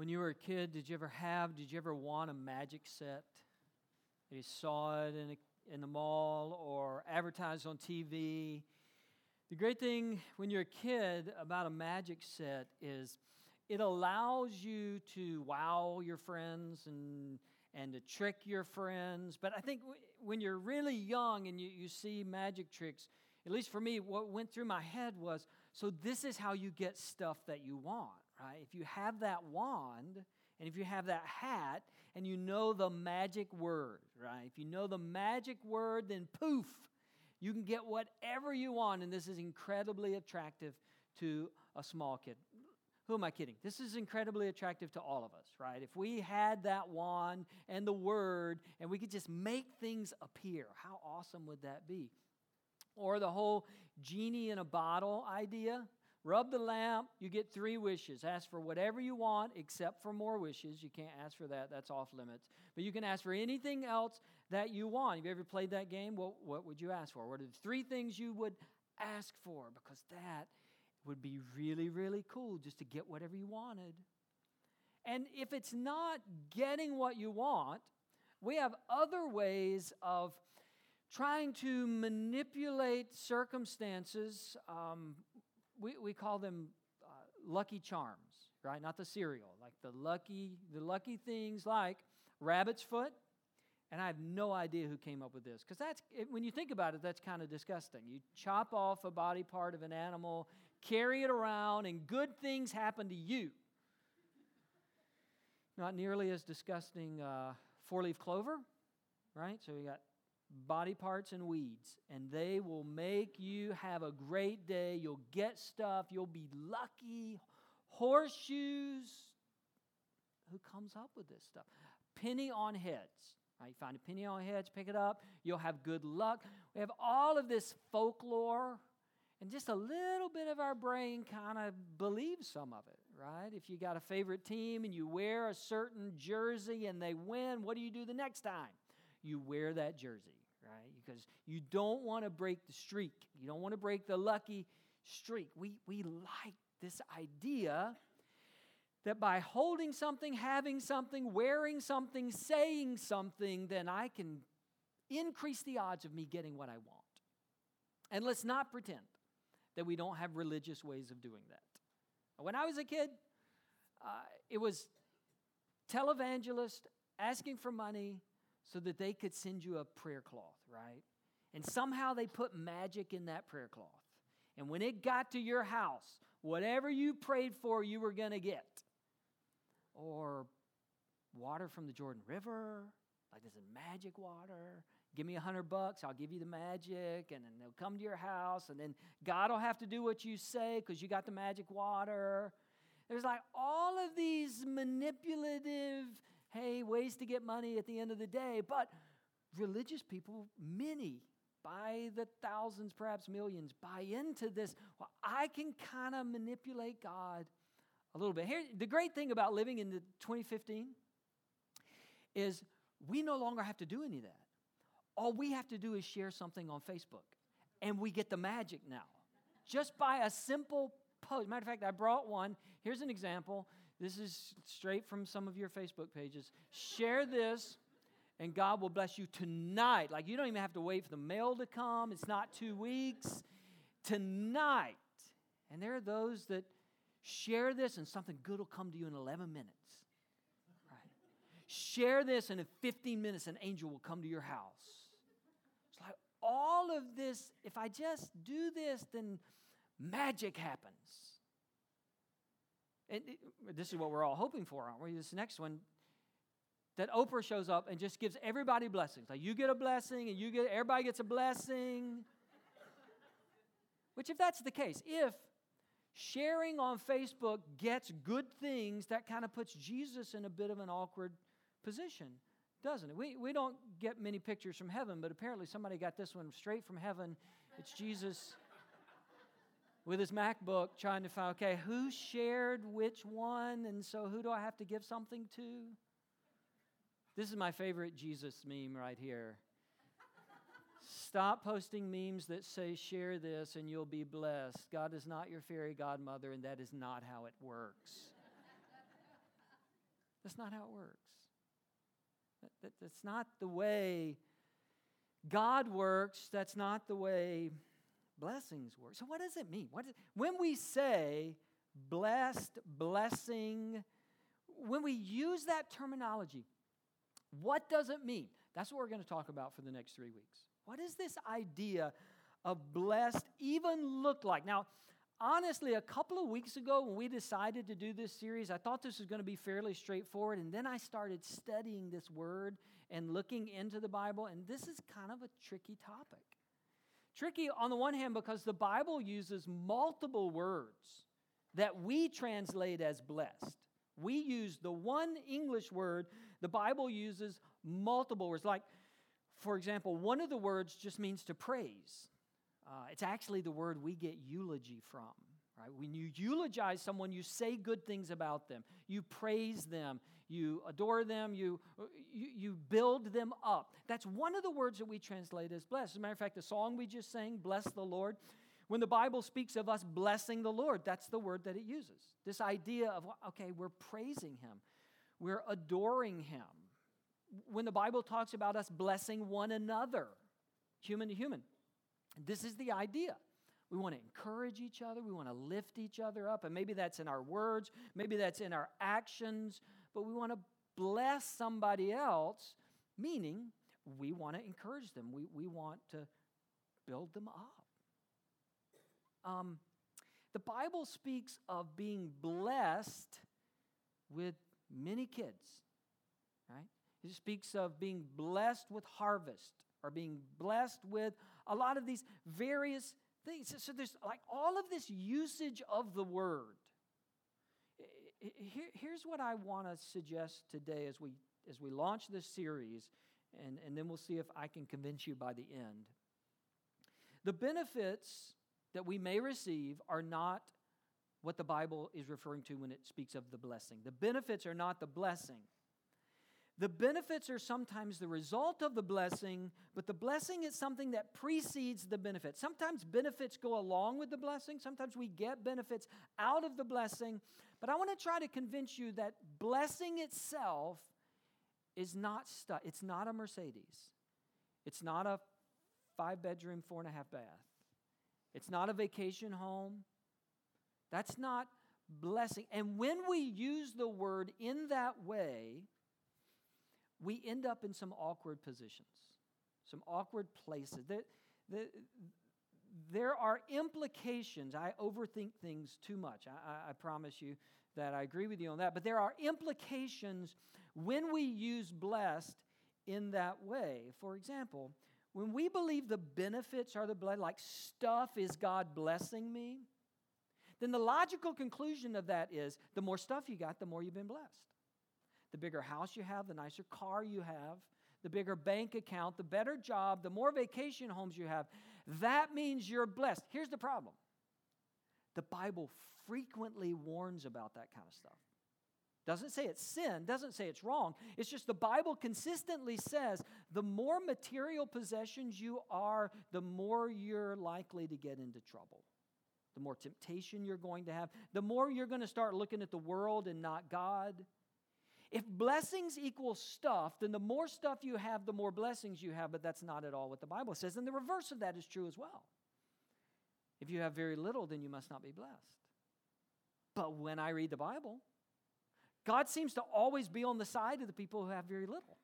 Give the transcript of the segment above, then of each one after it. When you were a kid, did you ever want a magic set? You saw it in the mall or advertised on TV. The great thing when you're a kid about a magic set is it allows you to wow your friends and to trick your friends. But I think when you're really young and you see magic tricks, at least for me, what went through my head was, so this is how you get stuff that you want, right? If you have that wand, and if you have that hat, and you know the magic word, right? If you know the magic word, then poof, you can get whatever you want, and this is incredibly attractive to a small kid. Who am I kidding? This is incredibly attractive to all of us, right? If we had that wand and the word, and we could just make things appear, how awesome would that be? Or the whole genie in a bottle idea. Rub the lamp, you get 3 wishes. Ask for whatever you want except for more wishes. You can't ask for that. That's off limits. But you can ask for anything else that you want. Have you ever played that game? Well, what would you ask for? What are the 3 things you would ask for? Because that would be really, really cool just to get whatever you wanted. And if it's not getting what you want, we have other ways of trying to manipulate circumstances. We call them lucky charms, right? Not the cereal, like the lucky things like rabbit's foot. And I have no idea who came up with this, because when you think about it, that's kind of disgusting. You chop off a body part of an animal, carry it around, and good things happen to you. Not nearly as disgusting, 4-leaf clover, right? So we got body parts and weeds, and they will make you have a great day. You'll get stuff. You'll be lucky. Horseshoes. Who comes up with this stuff? Penny on heads. Right? You find a penny on heads, pick it up. You'll have good luck. We have all of this folklore, and just a little bit of our brain kind of believes some of it, right? If you got a favorite team and you wear a certain jersey and they win, what do you do the next time? You wear that jersey. Right? Because you don't want to break the streak. You don't want to break the lucky streak. We like this idea that by holding something, having something, wearing something, saying something, then I can increase the odds of me getting what I want. And let's not pretend that we don't have religious ways of doing that. When I was a kid, it was televangelists asking for money so that they could send you a prayer cloth, right? And somehow they put magic in that prayer cloth. And when it got to your house, whatever you prayed for, you were going to get. Or water from the Jordan River, like this is magic water. Give me $100, I'll give you the magic, and then they'll come to your house, and then God will have to do what you say because you got the magic water. There's like all of these manipulative ways to get money at the end of the day. But religious people, many by the thousands, perhaps millions, buy into this. Well, I can kind of manipulate God a little bit. Here, the great thing about living in 2015 is we no longer have to do any of that. All we have to do is share something on Facebook, and we get the magic now. Just by a simple post. Matter of fact, I brought one. Here's an example. This is straight from some of your Facebook pages. Share this, and God will bless you tonight. Like, you don't even have to wait for the mail to come. It's not 2 weeks. Tonight. And there are those that share this, and something good will come to you in 11 minutes. Right? Share this, and in 15 minutes, an angel will come to your house. It's like all of this, if I just do this, then magic happens. And this is what we're all hoping for, aren't we? This next one, that Oprah shows up and just gives everybody blessings. Like, you get a blessing, and everybody gets a blessing. Which, if that's the case, if sharing on Facebook gets good things, that kind of puts Jesus in a bit of an awkward position, doesn't it? We don't get many pictures from heaven, but apparently somebody got this one straight from heaven. It's Jesus with his MacBook trying to find, okay, who shared which one, and so who do I have to give something to? This is my favorite Jesus meme right here. Stop posting memes that say, share this, and you'll be blessed. God is not your fairy godmother, and that is not how it works. That's not how it works. That's not the way God works. That's not the way blessings work. So what does it mean? When we say blessed, blessing, when we use that terminology, what does it mean? That's what we're going to talk about for the next 3 weeks. What does this idea of blessed even look like? Now, honestly, a couple of weeks ago when we decided to do this series, I thought this was going to be fairly straightforward, and then I started studying this word and looking into the Bible, and this is kind of a tricky topic. Tricky on the one hand because the Bible uses multiple words that we translate as blessed. We use the one English word, the Bible uses multiple words. Like, for example, one of the words just means to praise. It's actually the word we get eulogy from, right? When you eulogize someone, you say good things about them. You praise them. You adore them. You build them up. That's one of the words that we translate as blessed. As a matter of fact, the song we just sang, Bless the Lord, when the Bible speaks of us blessing the Lord, that's the word that it uses. This idea of, okay, we're praising him. We're adoring him. When the Bible talks about us blessing one another, human to human, this is the idea. We want to encourage each other. We want to lift each other up. And maybe that's in our words. Maybe that's in our actions. But we want to bless somebody else, meaning we want to encourage them. We want to build them up. The Bible speaks of being blessed with many kids, right? It speaks of being blessed with harvest or being blessed with a lot of these various things. So there's like all of this usage of the word. Here's what I want to suggest today as we launch this series, and then we'll see if I can convince you by the end. The benefits that we may receive are not what the Bible is referring to when it speaks of the blessing. The benefits are not the blessing. The benefits are sometimes the result of the blessing, but the blessing is something that precedes the benefit. Sometimes benefits go along with the blessing. Sometimes we get benefits out of the blessing. But I want to try to convince you that blessing itself is not stuff. It's not a Mercedes. It's not a 5-bedroom, 4.5-bath. It's not a vacation home. That's not blessing. And when we use the word in that way, we end up in some awkward positions, some awkward places. There are implications. I overthink things too much. I promise you that I agree with you on that. But there are implications when we use blessed in that way. For example, when we believe the benefits are the blood, like stuff is God blessing me, then the logical conclusion of that is the more stuff you got, the more you've been blessed. The bigger house you have, the nicer car you have, the bigger bank account, the better job, the more vacation homes you have. That means you're blessed. Here's the problem. The Bible frequently warns about that kind of stuff. Doesn't say it's sin, doesn't say it's wrong. It's just the Bible consistently says the more material possessions you are, the more you're likely to get into trouble. The more temptation you're going to have, the more you're going to start looking at the world and not God. If blessings equal stuff, then the more stuff you have, the more blessings you have, but that's not at all what the Bible says. And the reverse of that is true as well. If you have very little, then you must not be blessed. But when I read the Bible, God seems to always be on the side of the people who have very little.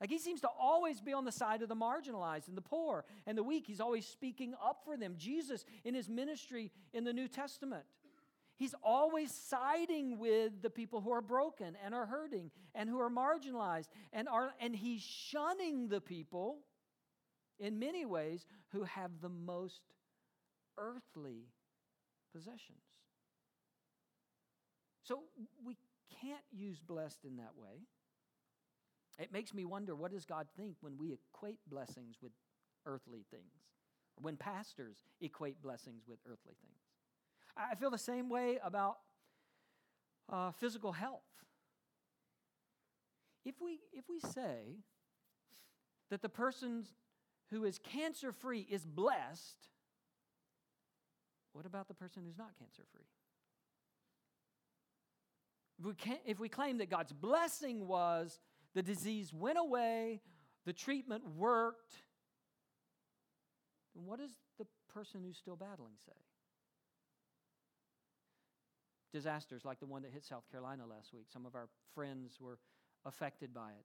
Like, he seems to always be on the side of the marginalized and the poor and the weak. He's always speaking up for them. Jesus, in his ministry in the New Testament, he's always siding with the people who are broken and are hurting and who are marginalized. And he's shunning the people, in many ways, who have the most earthly possessions. So we can't use blessed in that way. It makes me wonder, what does God think when we equate blessings with earthly things? When pastors equate blessings with earthly things? I feel the same way about physical health. If we say that the person who is cancer-free is blessed, what about the person who's not cancer-free? If we claim that God's blessing was the disease went away, the treatment worked, then what does the person who's still battling say? Disasters like the one that hit South Carolina last week. Some of our friends were affected by it.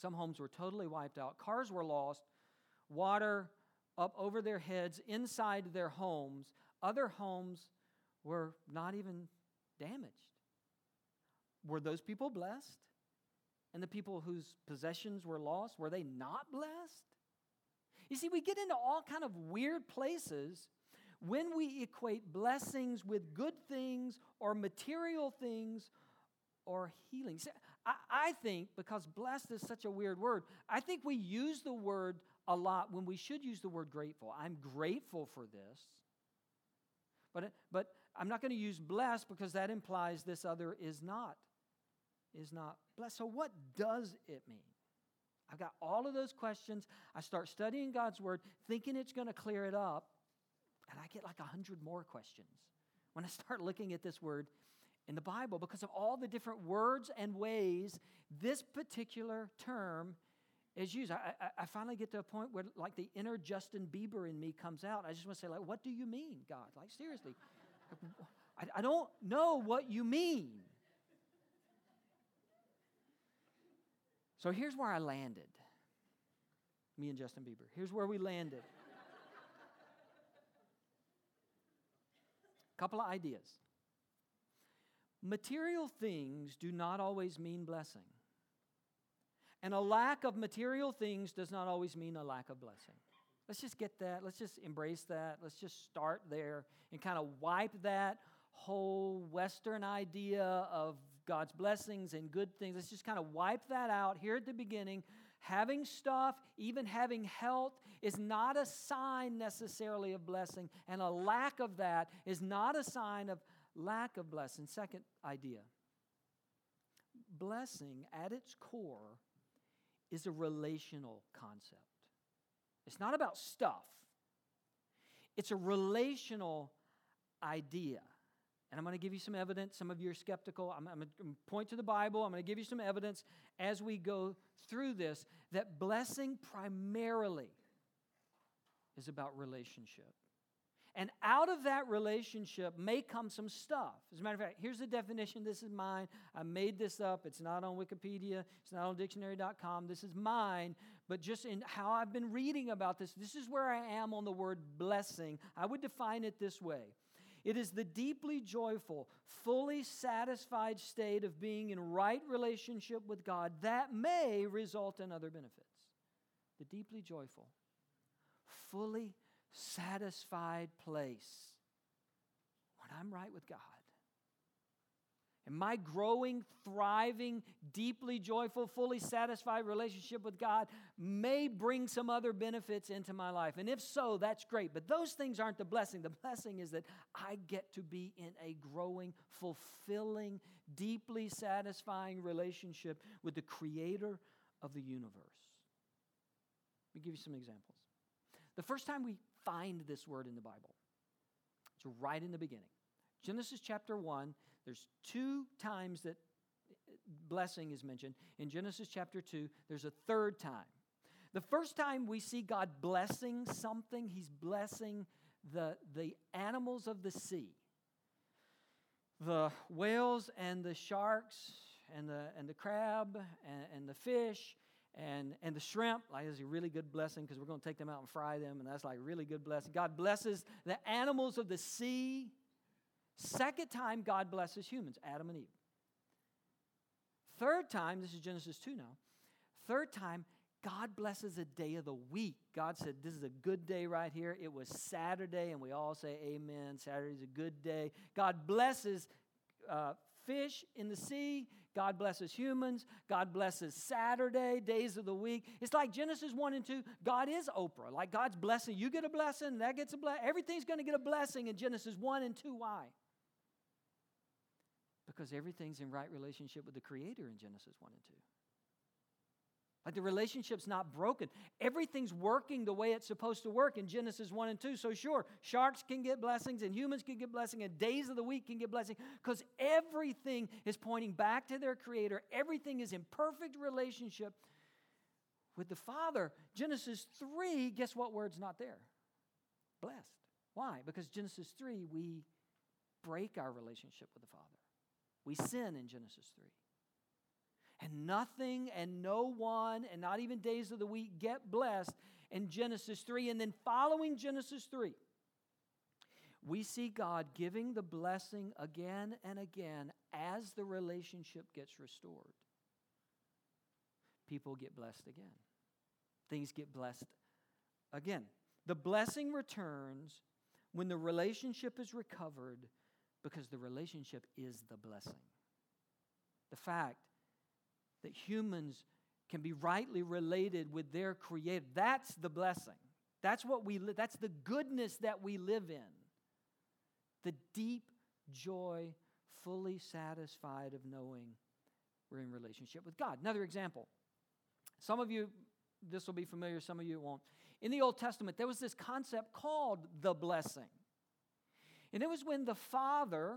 Some homes were totally wiped out. Cars were lost. Water up over their heads, inside their homes. Other homes were not even damaged. Were those people blessed? And the people whose possessions were lost, were they not blessed? You see, we get into all kind of weird places when we equate blessings with good things or material things or healing. I think, because blessed is such a weird word, I think we use the word a lot when we should use the word grateful. I'm grateful for this. But I'm not going to use blessed because that implies this other is not blessed. So what does it mean? I've got all of those questions. I start studying God's Word, thinking it's going to clear it up. And I get like 100 more questions when I start looking at this word in the Bible because of all the different words and ways this particular term is used. I finally get to a point where like the inner Justin Bieber in me comes out. I just want to say, like, what do you mean, God? Like, seriously, I don't know what you mean. So here's where I landed. Me and Justin Bieber. Here's where we landed. Couple of ideas. Material things do not always mean blessing. And a lack of material things does not always mean a lack of blessing. Let's just get that. Let's just embrace that. Let's just start there and kind of wipe that whole Western idea of God's blessings and good things. Let's just kind of wipe that out here at the beginning. Having stuff, even having health, is not a sign necessarily of blessing, and a lack of that is not a sign of lack of blessing. Second idea, blessing at its core is a relational concept. It's not about stuff. It's a relational idea. And I'm going to give you some evidence. Some of you are skeptical. I'm going to point to the Bible. I'm going to give you some evidence as we go through this that blessing primarily is about relationship. And out of that relationship may come some stuff. As a matter of fact, here's the definition. This is mine. I made this up. It's not on Wikipedia. It's not on dictionary.com. This is mine. But just in how I've been reading about this, this is where I am on the word blessing. I would define it this way. It is the deeply joyful, fully satisfied state of being in right relationship with God that may result in other benefits. The deeply joyful, fully satisfied place when I'm right with God. And my growing, thriving, deeply joyful, fully satisfied relationship with God may bring some other benefits into my life. And if so, that's great. But those things aren't the blessing. The blessing is that I get to be in a growing, fulfilling, deeply satisfying relationship with the Creator of the universe. Let me give you some examples. The first time we find this word in the Bible, it's right in the beginning. Genesis chapter 1, there's two times that blessing is mentioned. In Genesis chapter 2, there's a third time. The first time we see God blessing something, He's blessing the animals of the sea. The whales and the sharks and the crab and the fish and the shrimp. Like, this is a really good blessing because we're going to take them out and fry them, and that's like really good blessing. God blesses the animals of the sea. Second time, God blesses humans, Adam and Eve. Third time, this is Genesis 2 now. Third time, God blesses a day of the week. God said, this is a good day right here. It was Saturday, and we all say amen. Saturday's a good day. God blesses fish in the sea. God blesses humans. God blesses Saturday, days of the week. It's like Genesis 1 and 2. God is Oprah. Like, God's blessing. You get a blessing, that gets a blessing. Everything's going to get a blessing in Genesis 1 and 2. Why? Because everything's in right relationship with the Creator in Genesis 1 and 2. Like the relationship's not broken. Everything's working the way it's supposed to work in Genesis 1 and 2. So sure, sharks can get blessings and humans can get blessings and days of the week can get blessings because everything is pointing back to their Creator. Everything is in perfect relationship with the Father. Genesis 3, guess what word's not there? Blessed. Why? Because Genesis 3, we break our relationship with the Father. We sin in Genesis 3. And nothing and no one and not even days of the week get blessed in Genesis 3. And then following Genesis 3, we see God giving the blessing again and again as the relationship gets restored. People get blessed again. Things get blessed again. The blessing returns when the relationship is recovered because the relationship is the blessing. The fact that humans can be rightly related with their Creator. That's the blessing. That's the goodness that we live in. The deep joy, fully satisfied of knowing we're in relationship with God. Another example. Some of you, this will be familiar, some of you it won't. In the Old Testament, there was this concept called the blessing. And it was when the father,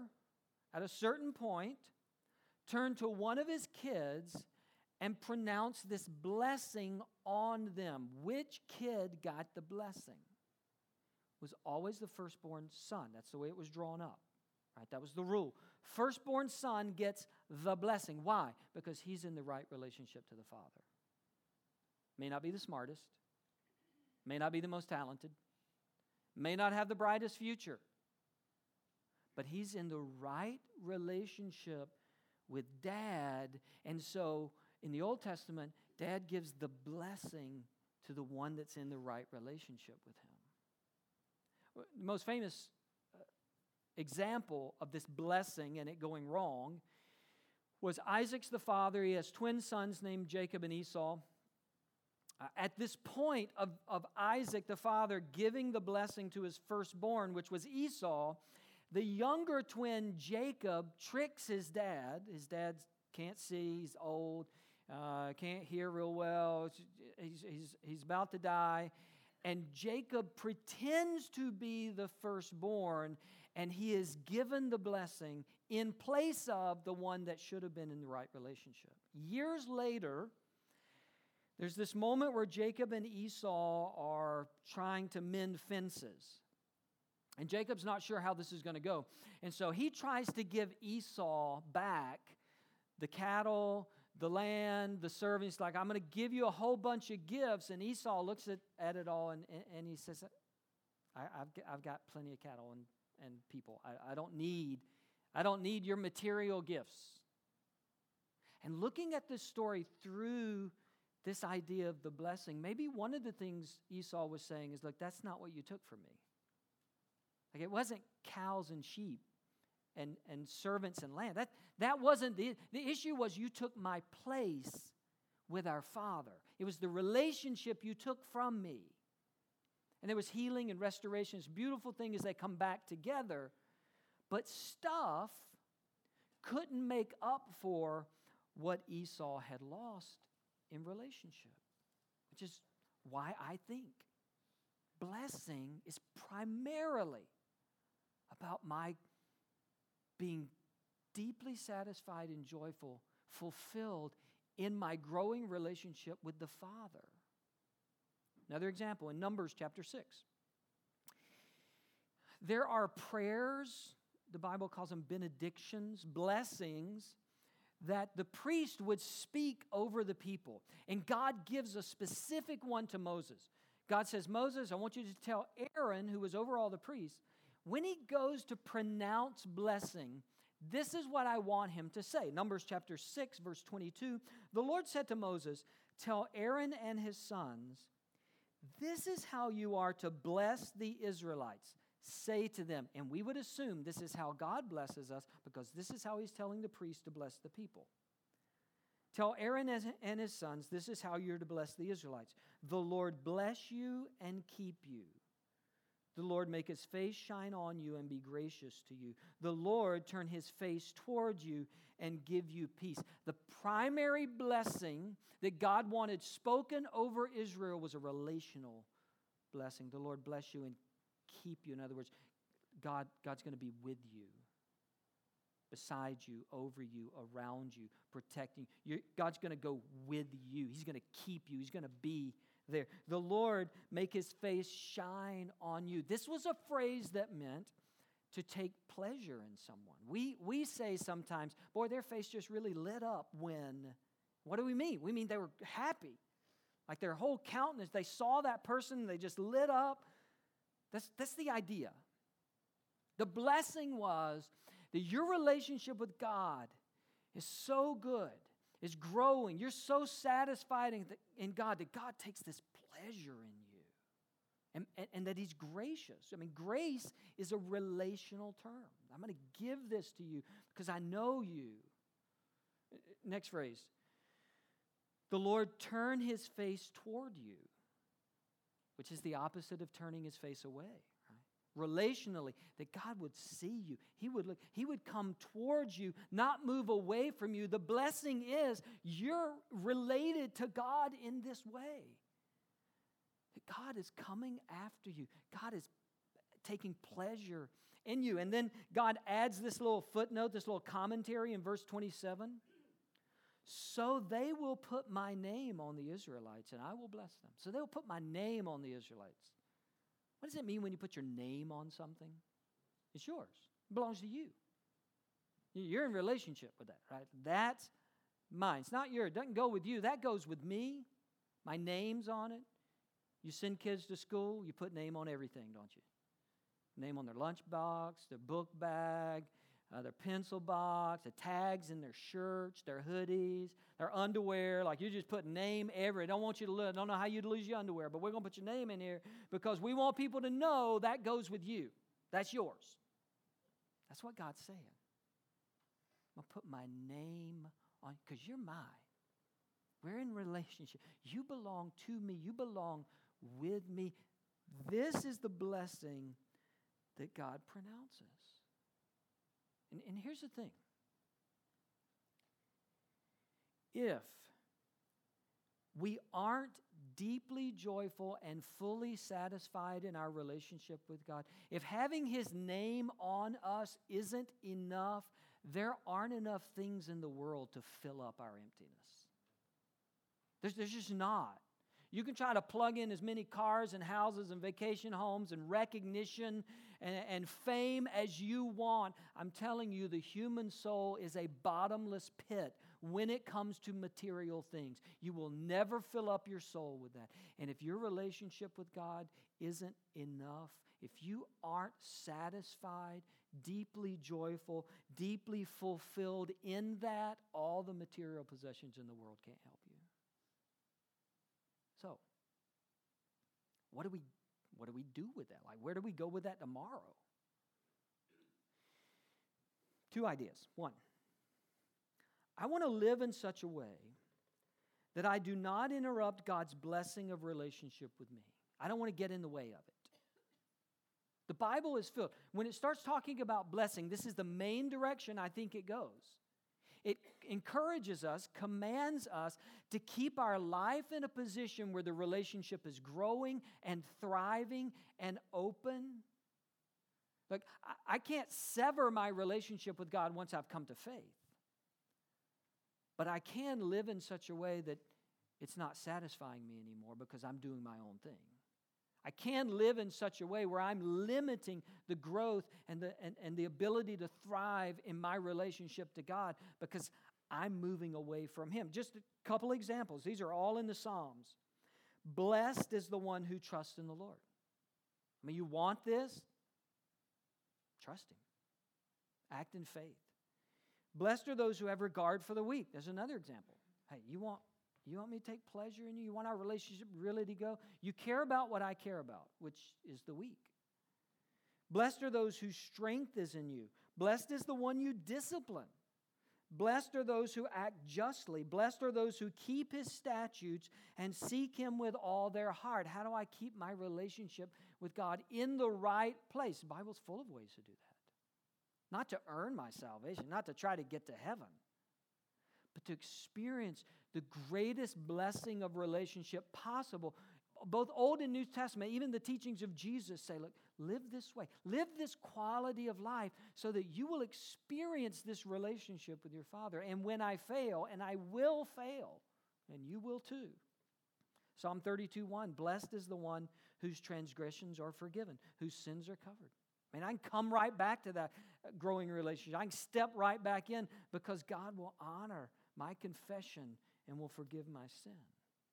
at a certain point, turned to one of his kids and pronounce this blessing on them. Which kid got the blessing? It was always the firstborn son. That's the way it was drawn up. Right? That was the rule. Firstborn son gets the blessing. Why? Because he's in the right relationship to the Father. May not be the smartest. May not be the most talented. May not have the brightest future. But he's in the right relationship with Dad. And so in the Old Testament, Dad gives the blessing to the one that's in the right relationship with him. The most famous example of this blessing and it going wrong was Isaac's the father. He has twin sons named Jacob and Esau. At this point of Isaac the father giving the blessing to his firstborn, which was Esau, the younger twin, Jacob, tricks his dad. His dad can't see, he's old, can't hear real well, he's about to die. And Jacob pretends to be the firstborn, and he is given the blessing in place of the one that should have been in the right relationship. Years later, there's this moment where Jacob and Esau are trying to mend fences. And Jacob's not sure how this is going to go. And so he tries to give Esau back the cattle, the land, the servants. Like, I'm going to give you a whole bunch of gifts. And Esau looks at it all and he says, I've got plenty of cattle and people. I don't need your material gifts. And looking at this story through this idea of the blessing, maybe one of the things Esau was saying is, look, that's not what you took from me. Like it wasn't cows and sheep and servants and land. That wasn't the issue was you took my place with our Father. It was the relationship you took from me. And there was healing and restoration. It's a beautiful thing as they come back together. But stuff couldn't make up for what Esau had lost in relationship, which is why I think blessing is primarily about my being deeply satisfied and joyful, fulfilled in my growing relationship with the Father. Another example, in Numbers chapter 6. There are prayers, the Bible calls them benedictions, blessings, that the priest would speak over the people. And God gives a specific one to Moses. God says, Moses, I want you to tell Aaron, who was over all the priests, when he goes to pronounce blessing, this is what I want him to say. Numbers chapter 6, verse 22. The Lord said to Moses, tell Aaron and his sons, this is how you are to bless the Israelites. Say to them, and we would assume this is how God blesses us because this is how he's telling the priest to bless the people. Tell Aaron and his sons, this is how you're to bless the Israelites. The Lord bless you and keep you. The Lord make His face shine on you and be gracious to you. The Lord turn His face toward you and give you peace. The primary blessing that God wanted spoken over Israel was a relational blessing. The Lord bless you and keep you. In other words, God's going to be with you, beside you, over you, around you, protecting you. God's going to go with you. He's going to keep you. He's going to be there. The Lord make His face shine on you. This was a phrase that meant to take pleasure in someone. We say sometimes, boy, their face just really lit up when... What do we mean? We mean they were happy. Like their whole countenance, they saw that person, they just lit up. That's the idea. The blessing was that your relationship with God is so good, it's growing. You're so satisfied in God that God takes this pleasure in you and that He's gracious. I mean, grace is a relational term. I'm going to give this to you because I know you. Next phrase. The Lord turn His face toward you, which is the opposite of turning His face away. Relationally, that God would see you. He would look. He would come towards you, not move away from you. The blessing is you're related to God in this way. That God is coming after you. God is taking pleasure in you. And then God adds this little footnote, this little commentary in verse 27. So they will put my name on the Israelites, and I will bless them. So they will put my name on the Israelites. What does it mean when you put your name on something? It's yours. It belongs to you. You're in relationship with that, right? That's mine. It's not yours. It doesn't go with you. That goes with me. My name's on it. You send kids to school, you put name on everything, don't you? Name on their lunchbox, their book bag, their pencil box, the tags in their shirts, their hoodies, their underwear. Like you just put name everywhere. Don't want you to lose. Don't know how you'd lose your underwear, but we're going to put your name in here because we want people to know that goes with you. That's yours. That's what God's saying. I'm going to put my name on because you're mine. We're in relationship. You belong to me. You belong with me. This is the blessing that God pronounces. And here's the thing. If we aren't deeply joyful and fully satisfied in our relationship with God, if having His name on us isn't enough, there aren't enough things in the world to fill up our emptiness. There's just not. You can try to plug in as many cars and houses and vacation homes and recognition and fame as you want. I'm telling you, the human soul is a bottomless pit when it comes to material things. You will never fill up your soul with that. And if your relationship with God isn't enough, if you aren't satisfied, deeply joyful, deeply fulfilled in that, all the material possessions in the world can't help you. So, what do we do with that? Like, where do we go with that tomorrow? Two ideas. One, I want to live in such a way that I do not interrupt God's blessing of relationship with me. I don't want to get in the way of it. The Bible is filled. When it starts talking about blessing, this is the main direction I think it goes. It encourages us, commands us to keep our life in a position where the relationship is growing and thriving and open. Look, I can't sever my relationship with God once I've come to faith. But I can live in such a way that it's not satisfying me anymore because I'm doing my own thing. I can live in such a way where I'm limiting the growth and the ability to thrive in my relationship to God because I'm moving away from Him. Just a couple examples. These are all in the Psalms. Blessed is the one who trusts in the Lord. I mean, you want this? Trust Him. Act in faith. Blessed are those who have regard for the weak. There's another example. Hey, you want me to take pleasure in you? You want our relationship really to go? You care about what I care about, which is the weak. Blessed are those whose strength is in you. Blessed is the one you discipline. Blessed are those who act justly. Blessed are those who keep his statutes and seek him with all their heart. How do I keep my relationship with God in the right place? The Bible's full of ways to do that. Not to earn my salvation, not to try to get to heaven, but to experience the greatest blessing of relationship possible. Both Old and New Testament, even the teachings of Jesus say, look, live this way. Live this quality of life so that you will experience this relationship with your Father. And when I fail, and I will fail, and you will too. Psalm 32:1, blessed is the one whose transgressions are forgiven, whose sins are covered. I mean, I can come right back to that growing relationship. I can step right back in because God will honor my confession and will forgive my sin.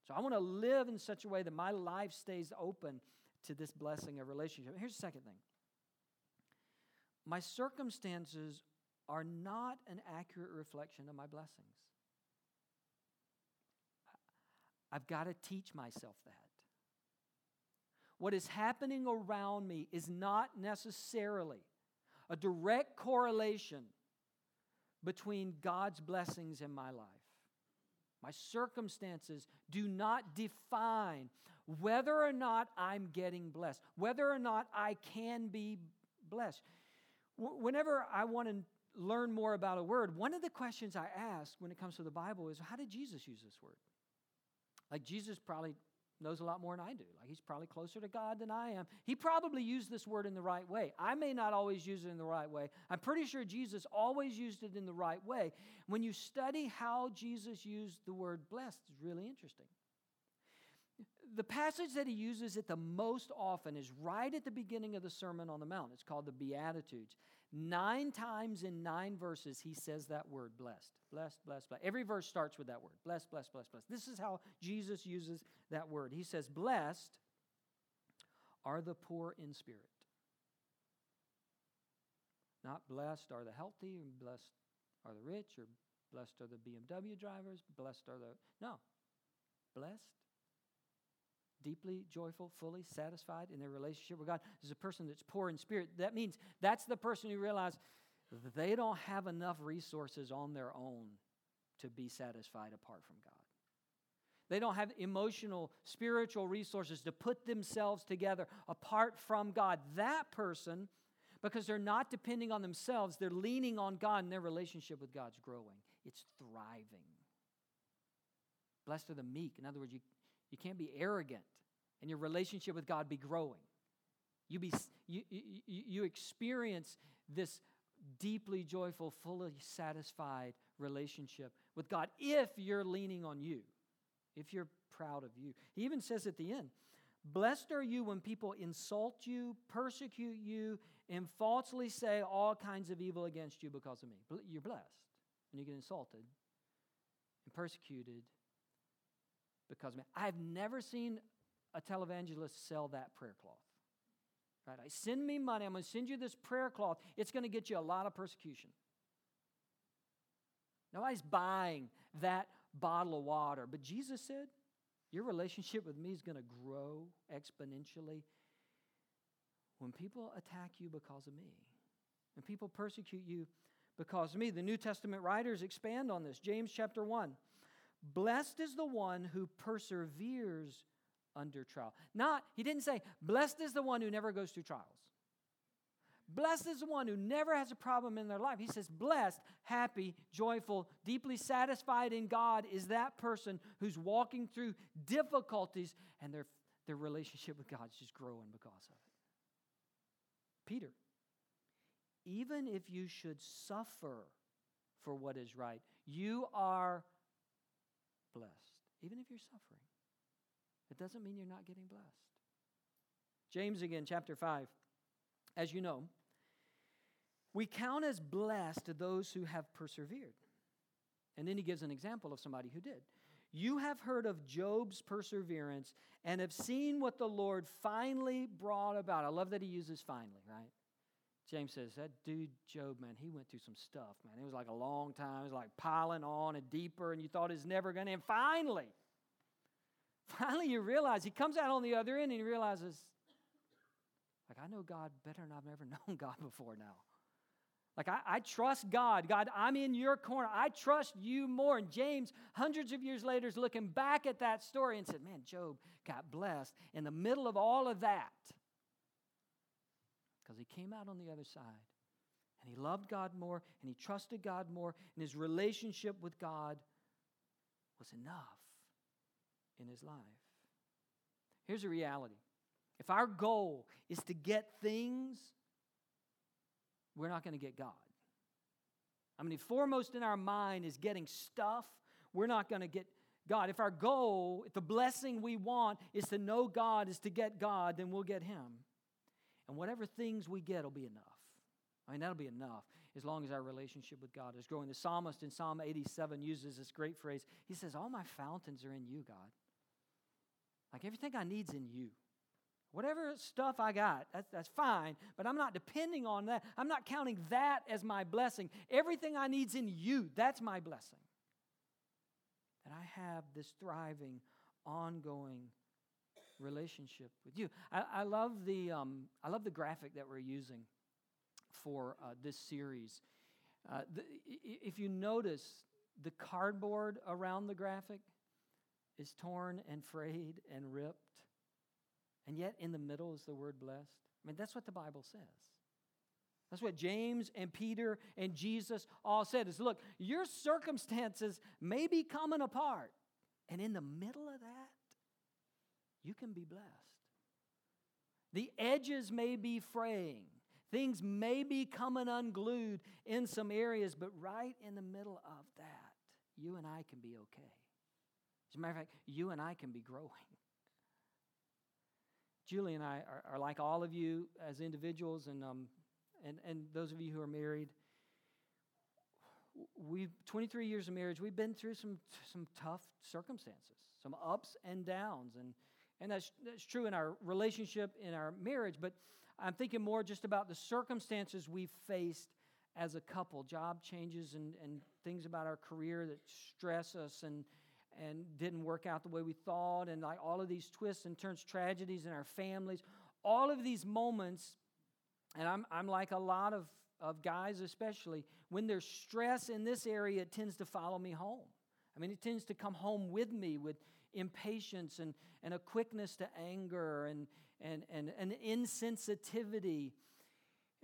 So I want to live in such a way that my life stays open to this blessing of relationship. Here's the second thing. My circumstances are not an accurate reflection of my blessings. I've got to teach myself that. What is happening around me is not necessarily a direct correlation between God's blessings and my life. My circumstances do not define whether or not I'm getting blessed, whether or not I can be blessed. Whenever I want to learn more about a word, one of the questions I ask when it comes to the Bible is, how did Jesus use this word? Like, Jesus probably knows a lot more than I do. Like, he's probably closer to God than I am. He probably used this word in the right way. I may not always use it in the right way. I'm pretty sure Jesus always used it in the right way. When you study how Jesus used the word blessed, it's really interesting. The passage that he uses it the most often is right at the beginning of the Sermon on the Mount. It's called the Beatitudes. 9 times in 9 verses, he says that word, blessed. Blessed, blessed, blessed. Every verse starts with that word. Blessed, blessed, blessed, blessed. This is how Jesus uses that word. He says, blessed are the poor in spirit. Not blessed are the healthy, or blessed are the rich, or blessed are the BMW drivers, blessed are the... No. Blessed. Deeply joyful, fully satisfied in their relationship with God. This is a person that's poor in spirit. That means that's the person who realizes they don't have enough resources on their own to be satisfied apart from God. They don't have emotional, spiritual resources to put themselves together apart from God. That person, because they're not depending on themselves, they're leaning on God, and their relationship with God's growing. It's thriving. Blessed are the meek. In other words, you can't be arrogant, and your relationship with God be growing. You experience this deeply joyful, fully satisfied relationship with God if you're leaning on you, if you're proud of you. He even says at the end, blessed are you when people insult you, persecute you, and falsely say all kinds of evil against you because of me. You're blessed when you get insulted and persecuted. Because I've never seen a televangelist sell that prayer cloth. Right? I send me money. I'm going to send you this prayer cloth. It's going to get you a lot of persecution. Nobody's buying that bottle of water. But Jesus said, your relationship with me is going to grow exponentially when people attack you because of me. When people persecute you because of me. The New Testament writers expand on this. James chapter 1. Blessed is the one who perseveres under trial. He didn't say, blessed is the one who never goes through trials. Blessed is the one who never has a problem in their life. He says, blessed, happy, joyful, deeply satisfied in God is that person who's walking through difficulties, and their relationship with God is just growing because of it. Peter, even if you should suffer for what is right, you are blessed, even if you're suffering. It doesn't mean you're not getting blessed. James again, chapter 5. As you know, we count as blessed those who have persevered. And then he gives an example of somebody who did. You have heard of Job's perseverance and have seen what the Lord finally brought about. I love that he uses finally, right? James says, that dude Job, man, he went through some stuff, man. It was like a long time. It was like piling on and deeper, and you thought it was never going to end. Finally you realize, he comes out on the other end and he realizes, like, I know God better than I've ever known God before now. Like, I trust God. God, I'm in your corner. I trust you more. And James, hundreds of years later, is looking back at that story and said, man, Job got blessed in the middle of all of that. Because he came out on the other side. And he loved God more. And he trusted God more. And his relationship with God was enough in his life. Here's the reality. If our goal is to get things, we're not going to get God. I mean, foremost in our mind is getting stuff. We're not going to get God. If our goal, if the blessing we want is to know God, is to get God, then we'll get Him. And whatever things we get will be enough. I mean, that'll be enough as long as our relationship with God is growing. The psalmist in Psalm 87 uses this great phrase. He says, all my fountains are in you, God. Like everything I need's in you. Whatever stuff I got, that's fine, but I'm not depending on that. I'm not counting that as my blessing. Everything I need's in you. That's my blessing. That I have this thriving, ongoing relationship with you. I love the I love the graphic that we're using for this series. If you notice, the cardboard around the graphic is torn and frayed and ripped. And yet in the middle is the word blessed. I mean, that's what the Bible says. That's what James and Peter and Jesus all said is, look, your circumstances may be coming apart. And in the middle of that, you can be blessed. The edges may be fraying. Things may be coming unglued in some areas. But right in the middle of that, you and I can be okay. As a matter of fact, you and I can be growing. Julie and I are like all of you as individuals, and those of you who are married. We've 23 years of marriage. We've been through some tough circumstances, some ups and downs, and that's true in our relationship, in our marriage. But I'm thinking more just about the circumstances we've faced as a couple: job changes and things about our career that stress us and didn't work out the way we thought, and like all of these twists and turns, tragedies in our families, all of these moments. And I'm like a lot of guys especially, when there's stress in this area, it tends to follow me home. I mean, it tends to come home with me with impatience and a quickness to anger and insensitivity.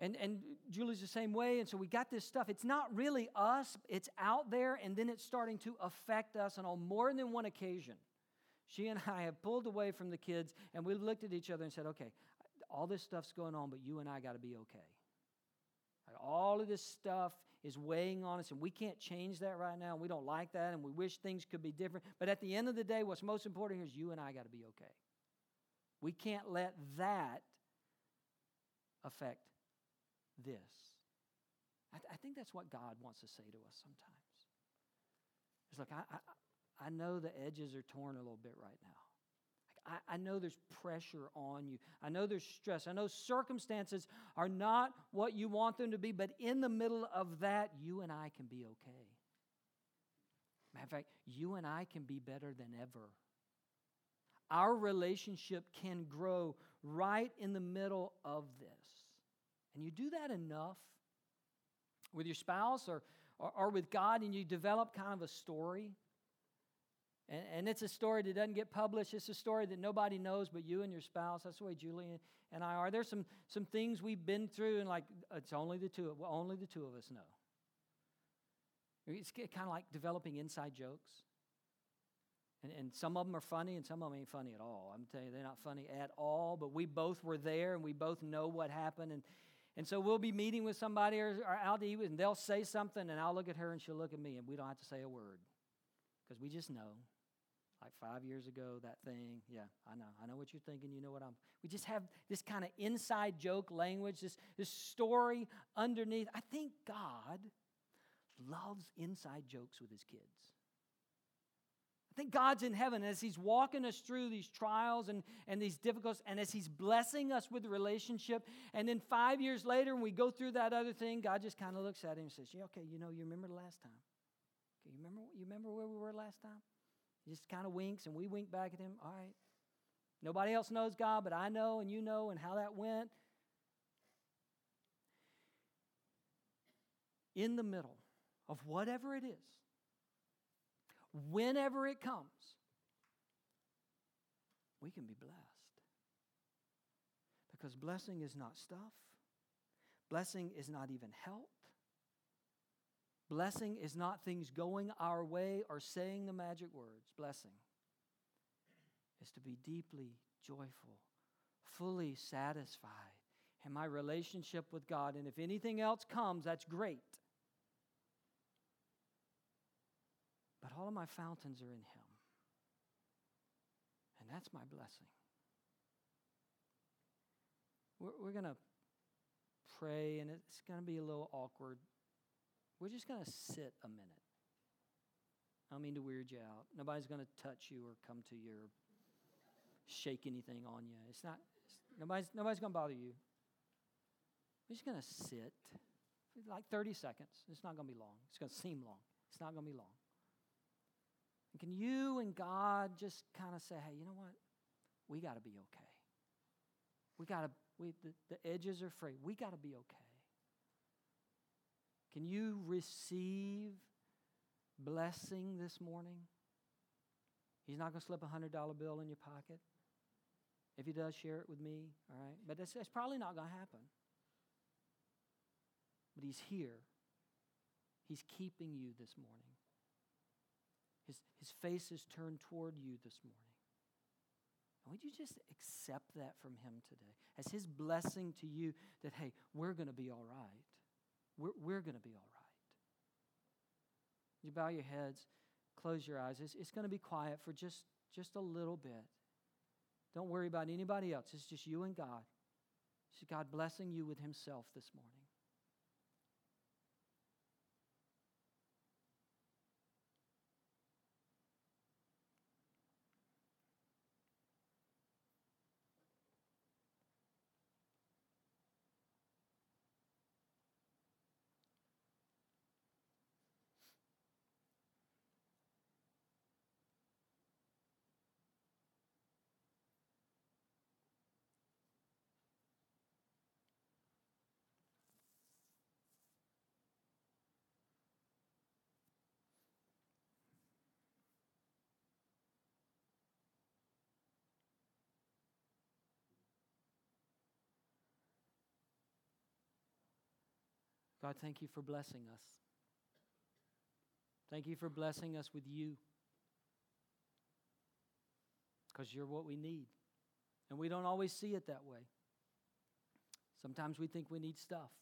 And Julie's the same way, and so we got this stuff. It's not really us, it's out there, and then it's starting to affect us. And on more than one occasion, she and I have pulled away from the kids, and we looked at each other and said, okay, all this stuff's going on, but you and I got to be okay. All of this stuff is weighing on us, and we can't change that right now, and we don't like that, and we wish things could be different. But at the end of the day, what's most important here is you and I got to be okay. We can't let that affect this. I think that's what God wants to say to us sometimes. It's like, I know the edges are torn a little bit right now. Like, I know there's pressure on you. I know there's stress. I know circumstances are not what you want them to be, but in the middle of that, you and I can be okay. Matter of fact, you and I can be better than ever. Our relationship can grow right in the middle of this. And you do that enough with your spouse or with God, and you develop kind of a story. And it's a story that doesn't get published. It's a story that nobody knows but you and your spouse. That's the way Julie and I are. There's some things we've been through, and like it's only the two of us know. It's kind of like developing inside jokes. And some of them are funny, and some of them ain't funny at all. I'm telling you, they're not funny at all. But we both were there, and we both know what happened. And so we'll be meeting with somebody or out to eat with, and they'll say something, and I'll look at her, and she'll look at me, and we don't have to say a word. Because we just know, like 5 years ago, that thing, yeah, I know what you're thinking, you know what I'm... We just have this kind of inside joke language, this story underneath. I think God loves inside jokes with his kids. I think God's in heaven as he's walking us through these trials and these difficulties, and as he's blessing us with the relationship. And then 5 years later, when we go through that other thing, God just kind of looks at him and says, yeah, okay, you remember the last time. Okay, you remember where we were last time? He just kind of winks, and we wink back at him. All right. Nobody else knows, God, but I know, and you know, and how that went. in the middle of whatever it is, whenever it comes, we can be blessed. Because blessing is not stuff. Blessing is not even help. Blessing is not things going our way or saying the magic words. Blessing is to be deeply joyful, fully satisfied in my relationship with God. And if anything else comes, that's great. But all of my fountains are in Him. And that's my blessing. We're going to pray, and it's going to be a little awkward. We're just going to sit a minute. I don't mean to weird you out. Nobody's going to touch you or come to you or shake anything on you. Nobody's going to bother you. We're just going to sit for like 30 seconds. It's not going to be long. It's going to seem long. It's not going to be long. And can you and God just kind of say, hey, you know what? We got to be okay. The edges are frayed. We got to be okay. Can you receive blessing this morning? He's not going to slip a $100 bill in your pocket. If he does, share it with me, all right? But that's probably not going to happen. But he's here. He's keeping you this morning. His face is turned toward you this morning. And would you just accept that from him today as his blessing to you that, hey, we're going to be all right. We're going to be all right. You bow your heads, close your eyes. It's going to be quiet for just a little bit. Don't worry about anybody else. It's just you and God. It's God blessing you with himself this morning. God, thank you for blessing us. Thank you for blessing us with you. Because you're what we need. And we don't always see it that way. Sometimes we think we need stuff.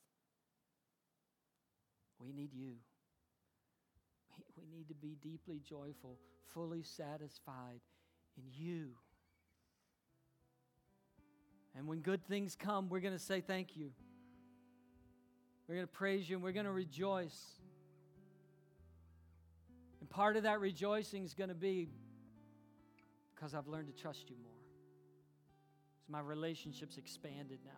We need you. We need to be deeply joyful, fully satisfied in you. And when good things come, we're going to say thank you. We're going to praise you and we're going to rejoice. And part of that rejoicing is going to be because I've learned to trust you more. So my relationship's expanded now.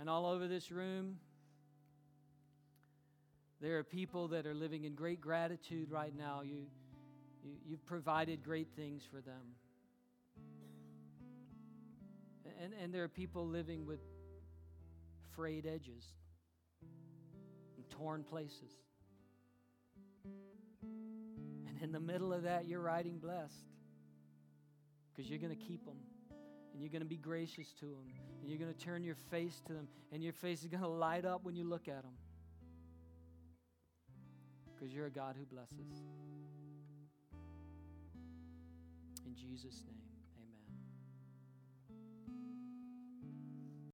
And all over this room, there are people that are living in great gratitude right now. You've provided great things for them. And there are people living with frayed edges and torn places. And in the middle of that, you're writing blessed because you're going to keep them and you're going to be gracious to them and you're going to turn your face to them and your face is going to light up when you look at them because you're a God who blesses. In Jesus' name.